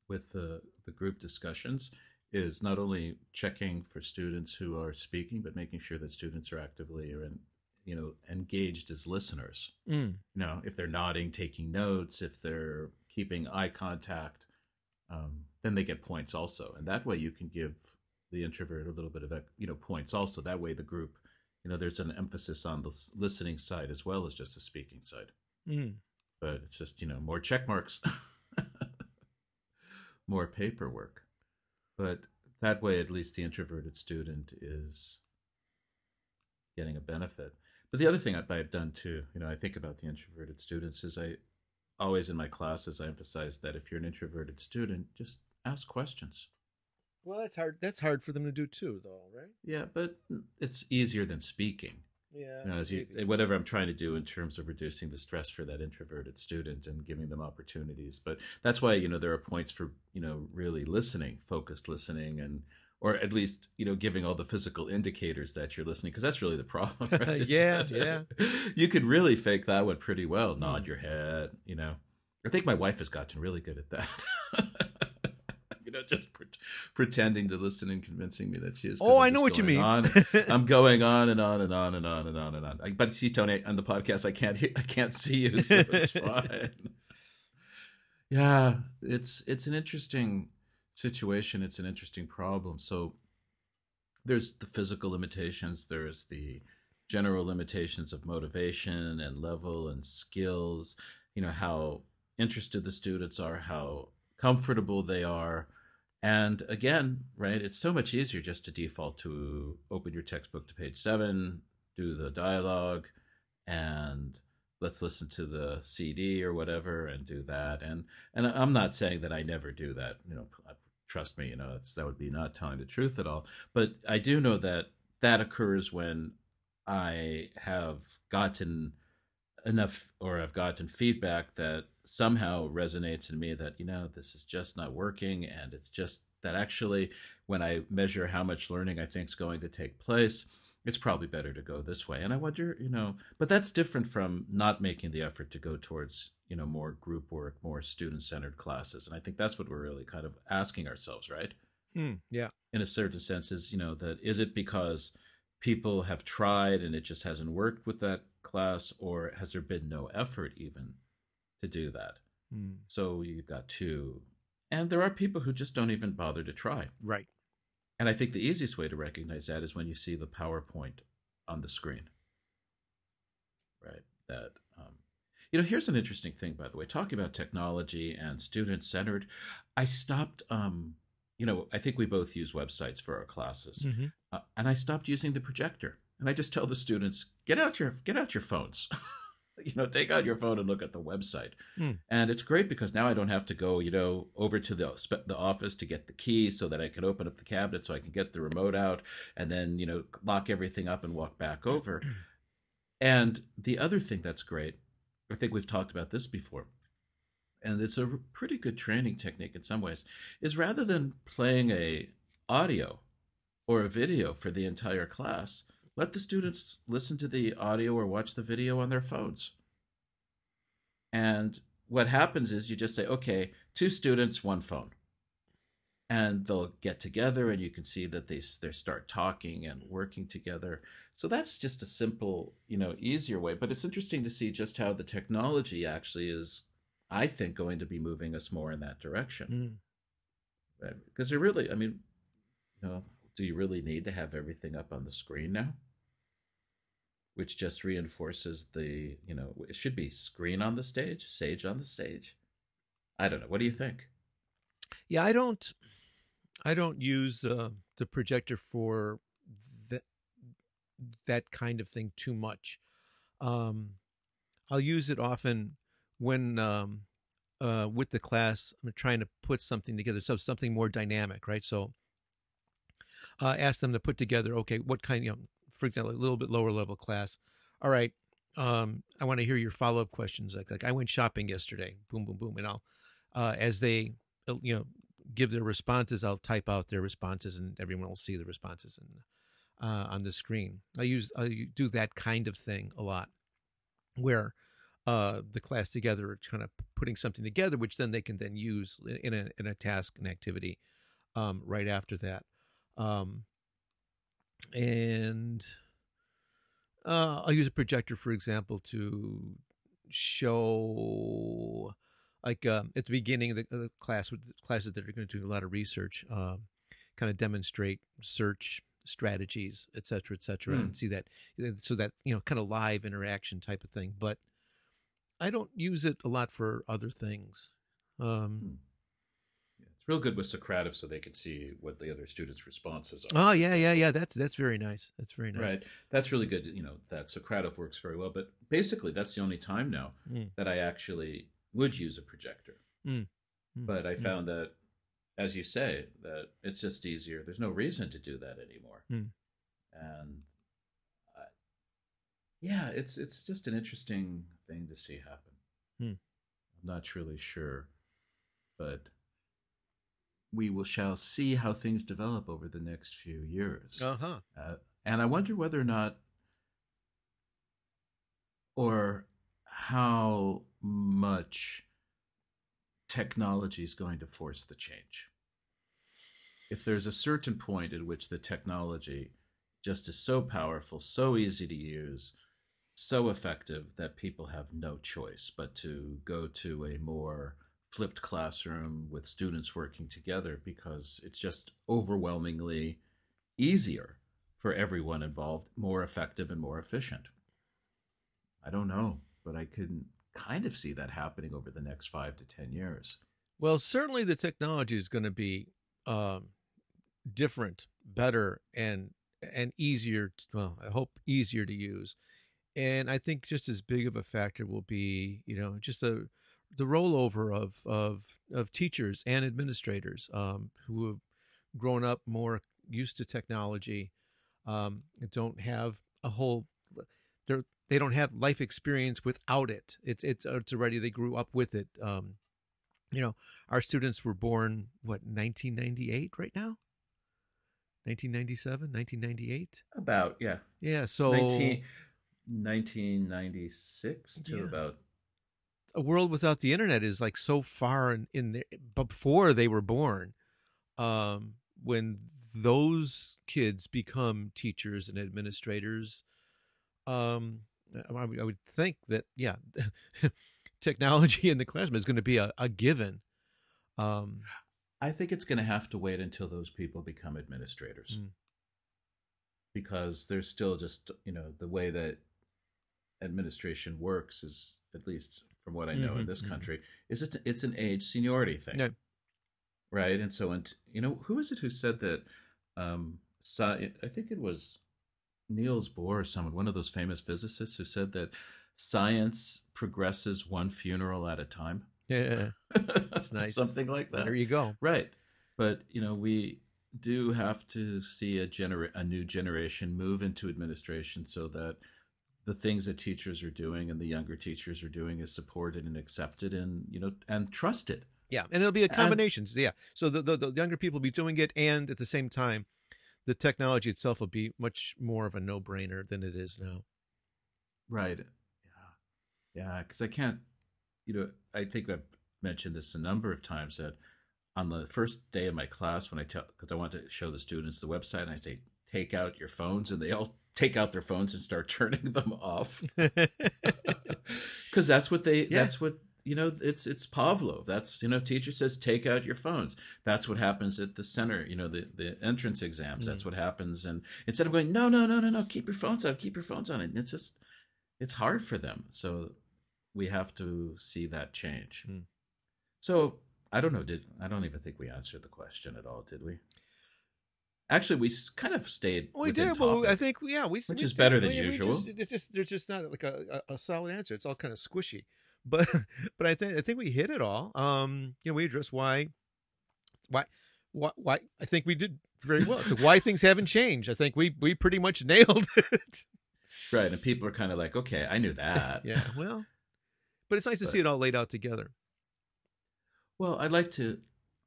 with the the group discussions is not only checking for students who are speaking, but making sure that students are actively or in you know, engaged as listeners, mm. you know, if they're nodding, taking notes, if they're keeping eye contact, um, then they get points also. And that way you can give the introvert a little bit of, you know, points also. That way the group, you know, there's an emphasis on the listening side as well as just the speaking side. Mm. But it's just, you know, more check marks, more paperwork. But that way, at least the introverted student is getting a benefit. But the other thing I've done too, you know, I think about the introverted students is I always in my classes, I emphasize that if you're an introverted student, just ask questions. Well, that's hard. That's hard for them to do too, though, right? Yeah, but it's easier than speaking. Yeah. You know, as you, whatever I'm trying to do in terms of reducing the stress for that introverted student and giving them opportunities. But that's why, you know, there are points for, you know, really listening, focused listening and or at least, you know, giving all the physical indicators that you're listening, because that's really the problem, right? yeah, yeah. You could really fake that one pretty well. Mm. Nod your head, you know. I think my wife has gotten really good at that. you know, just pre pretending to listen and convincing me that she is. Oh, I'm I know what you mean. on, I'm going on and on and on and on and on and on. I, but see, Tony, on the podcast, I can't hear, I can't see you, so it's fine. yeah, it's it's an interesting situation. It's an interesting problem. So there's the physical limitations, there's the general limitations of motivation and level and skills, you know, how interested the students are, how comfortable they are. And again, right, it's so much easier just to default to open your textbook to page seven, do the dialogue, and let's listen to the C D or whatever and do that. And and I'm not saying that I never do that, you know, I've trust me, you know, it's, that would be not telling the truth at all. But I do know that that occurs when I have gotten enough or I've gotten feedback that somehow resonates in me that, you know, this is just not working. And it's just that actually when I measure how much learning I think is going to take place, it's probably better to go this way. And I wonder, you know, but that's different from not making the effort to go towards, you know, more group work, more student-centered classes. And I think that's what we're really kind of asking ourselves, right? Mm, yeah. In a certain sense, is, you know, that is it because people have tried and it just hasn't worked with that class, or has there been no effort even to do that? Mm. So you've got two. And there are people who just don't even bother to try. Right. And I think the easiest way to recognize that is when you see the PowerPoint on the screen. Right. That, um, you know, here's an interesting thing, by the way, talking about technology and student-centered. I stopped, um, you know, I think we both use websites for our classes. Mm-hmm. uh, and I stopped using the projector. And I just tell the students, get out your, get out your phones. You know, take out your phone and look at the website. Mm. And it's great because now I don't have to go, you know, over to the the office to get the key so that I can open up the cabinet so I can get the remote out and then, you know, lock everything up and walk back over. And the other thing that's great, I think we've talked about this before, and it's a pretty good training technique in some ways, is rather than playing a audio or a video for the entire class, let the students listen to the audio or watch the video on their phones. And what happens is you just say, okay, two students, one phone. And they'll get together and you can see that they, they start talking and working together. So that's just a simple, you know, easier way. But it's interesting to see just how the technology actually is, I think, going to be moving us more in that direction. Mm. Right? Because they're really, I mean, you know, do you really need to have everything up on the screen now? Which just reinforces the, you know, it should be screen on the stage, sage on the stage. I don't know. What do you think? Yeah, I don't, I don't use uh, the projector for th- that kind of thing too much. Um, I'll use it often when um, uh, with the class, I'm trying to put something together, so something more dynamic, right? So uh, ask them to put together, okay, what kind, you know, for example, a little bit lower level class. All right, um, I want to hear your follow-up questions. Like, like I went shopping yesterday, boom, boom, boom. And I'll, uh, as they, you know, give their responses, I'll type out their responses and everyone will see the responses and, uh, on the screen. I use, I do that kind of thing a lot where, uh, the class together are kind of putting something together, which then they can then use in a, in a task and activity, um, right after that. Um, and, uh, I'll use a projector, for example, to show like, um, at the beginning of the, of the class with the classes that are going to do a lot of research, um, uh, kind of demonstrate search strategies, et cetera, et cetera. Mm. And see that, so that, you know, kind of live interaction type of thing, but I don't use it a lot for other things. Um, mm. Real good with Socrative, so they could see what the other students' responses are. Oh yeah, yeah, yeah. That's that's very nice. That's very nice. Right. That's really good. You know, that Socrative works very well. But basically, that's the only time now mm. that I actually would use a projector. Mm. But I found mm. that, as you say, that it's just easier. There's no reason to do that anymore. Mm. And I, yeah, it's it's just an interesting thing to see happen. Mm. I'm not really sure, but we will shall see how things develop over the next few years. Uh-huh. Uh, and I wonder whether or not, or how much technology is going to force the change. If there's a certain point at which the technology just is so powerful, so easy to use, so effective that people have no choice but to go to a more flipped classroom with students working together, because it's just overwhelmingly easier for everyone involved, more effective and more efficient. I don't know, but I can kind of see that happening over the next five to ten years. Well, certainly the technology is going to be um, different, better, and and easier. To, well, I hope easier to use, and I think just as big of a factor will be, you know, just the the rollover of, of, of teachers and administrators, um, who have grown up more used to technology, um, don't have a whole, they're, they don't have life experience without it. It's, it's, it's already, they grew up with it. Um, you know, our students were born, what, nineteen ninety-eight right now? nineteen ninety-seven, nineteen ninety-eight? About, yeah. Yeah. So nineteen ninety-six to yeah. about, a world without the internet is like so far in, in the, before they were born, um, when those kids become teachers and administrators, um, I, I would think that, yeah, technology in the classroom is going to be a, a given. Um, I think it's going to have to wait until those people become administrators, mm. because there's still just, you know, the way that administration works is, at least from what I know mm-hmm, in this country, mm-hmm. is it's, it's an age seniority thing. No. Right. And so, and you know, who is it who said that? Um, sci I think it was Niels Bohr or someone, one of those famous physicists, who said that science progresses one funeral at a time. Yeah, that's nice. Something like that. There you go. Right. But, you know, we do have to see a gener a new generation move into administration so that the things that teachers are doing and the younger teachers are doing is supported and accepted and, you know, and trusted. Yeah, and it'll be a combination. And, yeah, so the, the the younger people will be doing it, and at the same time, the technology itself will be much more of a no-brainer than it is now. Right. Yeah, yeah. Because I can't, you know, I think I've mentioned this a number of times that on the first day of my class, when I tell, because I want to show the students the website, and I say, "Take out your phones," and they all take out their phones and start turning them off, because that's what they. Yeah. That's what. You know, it's it's Pavlov. That's, you know, teacher says, take out your phones. That's what happens at the center, you know, the, the entrance exams. Mm-hmm. That's what happens. And instead of going, no, no, no, no, no, keep your phones on, keep your phones on. And it's just, it's hard for them. So we have to see that change. Mm. So I don't know. Did I don't even think we answered the question at all, did we? Actually, we kind of stayed. We did. Well, I think, yeah, we which we is did. better than we, usual. We just, it's just there's just not like a, a solid answer. It's all kind of squishy. But but I think I think we hit it all. Um, you know, we addressed why, why, why, why. I think we did very well. So why things haven't changed. I think we we pretty much nailed it. Right, and people are kind of like, okay, I knew that. Yeah, well, but it's nice but, to see it all laid out together. Well, I'd like to.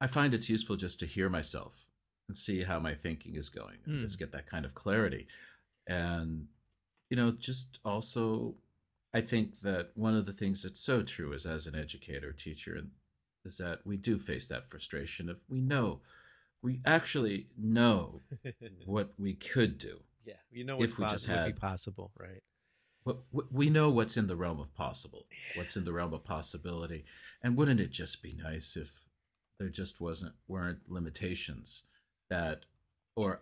I find it's useful just to hear myself and see how my thinking is going, and mm. just get that kind of clarity, and you know, just also. I think that one of the things that's so true is as an educator, teacher, is that we do face that frustration of we know, we actually know what we could do. Yeah, you know what's if we possible, just had, would be possible, right? What, we know what's in the realm of possible, what's in the realm of possibility, and wouldn't it just be nice if there just wasn't weren't limitations that or.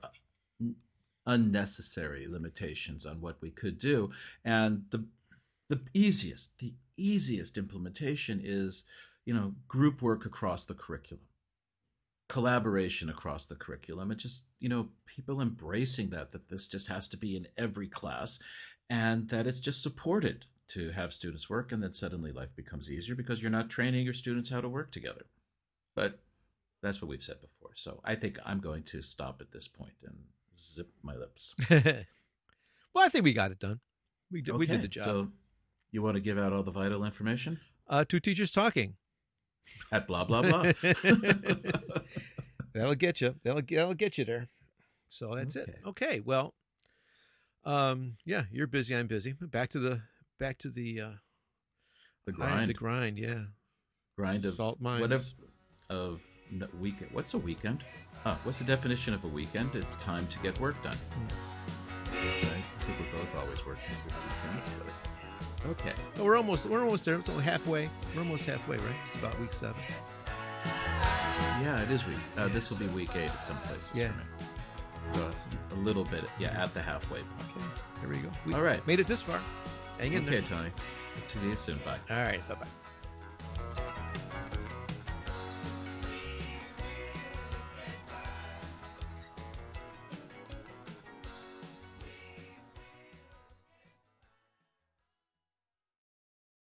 Unnecessary limitations on what we could do, and the. The easiest, the easiest implementation is, you know, group work across the curriculum, collaboration across the curriculum. It's just, you know, people embracing that, that this just has to be in every class and that it's just supported to have students work. And then suddenly life becomes easier because you're not training your students how to work together. But that's what we've said before. So I think I'm going to stop at this point and zip my lips. Well, I think we got it done. We did, okay, we did the job. So you want to give out all the vital information? Uh, two teachers talking. At blah, blah, blah. That'll get you. That'll, that'll get you there. So that's okay. it. Okay. Well, um, yeah, you're busy. I'm busy. Back to the, back to the, uh, the grind, the grind. Yeah. Grind of salt mines. What if, of no, weekend. What's a weekend? Uh, what's the definition of a weekend? It's time to get work done. Mm-hmm. Right. I think we're both always working with weekends, but okay. Well, we're almost we're almost there. It's only halfway. We're almost halfway, right? It's about week seven. Yeah, it is week. Uh, this will be week eight at some places yeah. for me. So a little bit, yeah, at the halfway point. Okay. There we go. We All right. Made it this far. Hang in okay, there. Okay, Tony. See you soon. Bye. All right. Bye-bye.